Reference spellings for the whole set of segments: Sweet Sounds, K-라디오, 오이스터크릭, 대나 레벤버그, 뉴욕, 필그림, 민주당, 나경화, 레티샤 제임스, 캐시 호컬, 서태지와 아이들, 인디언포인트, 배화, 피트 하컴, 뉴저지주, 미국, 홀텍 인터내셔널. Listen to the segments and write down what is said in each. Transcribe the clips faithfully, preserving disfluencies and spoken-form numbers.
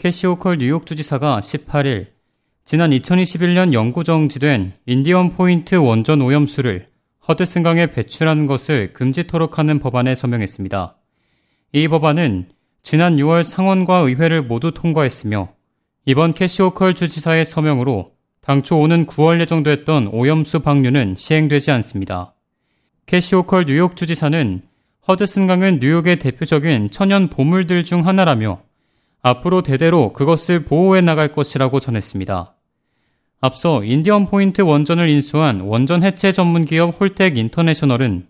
캐시 호컬 뉴욕 주지사가 십팔 일 지난 이천이십일 년 영구 정지된 인디언포인트 원전 오염수를 허드슨강에 배출하는 것을 금지토록 하는 법안에 서명했습니다. 이 법안은 지난 유월 상원과 의회를 모두 통과했으며 이번 캐시 호컬 주지사의 서명으로 당초 오는 구월 예정됐던 오염수 방류는 시행되지 않습니다. 캐시 호컬 뉴욕 주지사는 허드슨강은 뉴욕의 대표적인 천연 보물들 중 하나라며 앞으로 대대로 그것을 보호해 나갈 것이라고 전했습니다. 앞서 인디언포인트 원전을 인수한 원전 해체 전문기업 홀텍 인터내셔널은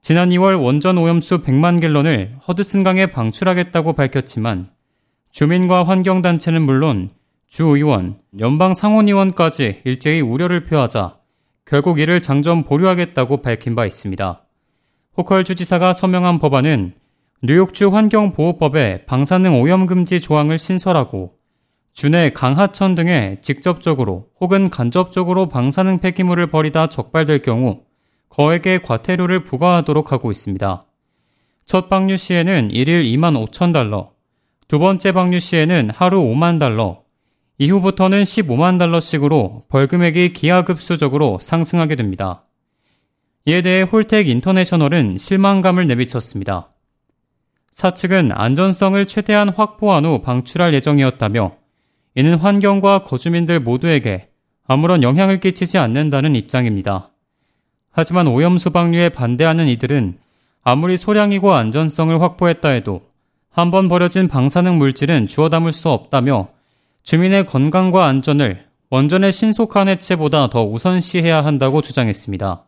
지난 이월 원전 오염수 백만 갤런을 허드슨강에 방출하겠다고 밝혔지만 주민과 환경단체는 물론 주의원, 연방 상원의원까지 일제히 우려를 표하자 결국 이를 장전 보류하겠다고 밝힌 바 있습니다. 호컬 주지사가 서명한 법안은 뉴욕주 환경보호법에 방사능 오염금지 조항을 신설하고 주내 강하천 등에 직접적으로 혹은 간접적으로 방사능 폐기물을 버리다 적발될 경우 거액의 과태료를 부과하도록 하고 있습니다. 첫 방류 시에는 일 일 이만 오천 달러, 두 번째 방류 시에는 하루 오만 달러, 이후부터는 십오만 달러씩으로 벌금액이 기하급수적으로 상승하게 됩니다. 이에 대해 홀텍 인터내셔널은 실망감을 내비쳤습니다. 사측은 안전성을 최대한 확보한 후 방출할 예정이었다며 이는 환경과 거주민들 모두에게 아무런 영향을 끼치지 않는다는 입장입니다. 하지만 오염수 방류에 반대하는 이들은 아무리 소량이고 안전성을 확보했다 해도 한번 버려진 방사능 물질은 주워 담을 수 없다며 주민의 건강과 안전을 원전의 신속한 해체보다 더 우선시해야 한다고 주장했습니다.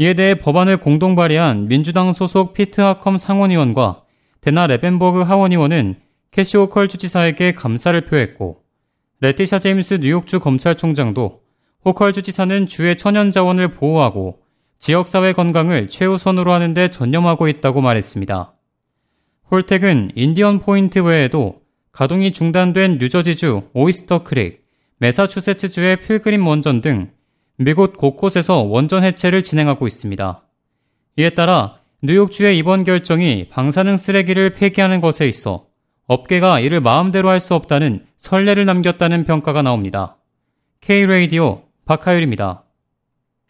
이에 대해 법안을 공동 발의한 민주당 소속 피트 하컴 상원의원과 대나 레벤버그 하원의원은 캐시 호컬 주지사에게 감사를 표했고 레티샤 제임스 뉴욕주 검찰총장도 호컬 주지사는 주의 천연자원을 보호하고 지역사회 건강을 최우선으로 하는 데 전념하고 있다고 말했습니다. 홀텍은 인디언 포인트 외에도 가동이 중단된 뉴저지주 오이스터크릭, 매사추세츠주의 필그림 원전 등 미국 곳곳에서 원전 해체를 진행하고 있습니다. 이에 따라 뉴욕주의 이번 결정이 방사능 쓰레기를 폐기하는 것에 있어 업계가 이를 마음대로 할 수 없다는 선례를 남겼다는 평가가 나옵니다. K-라디오 박하율입니다.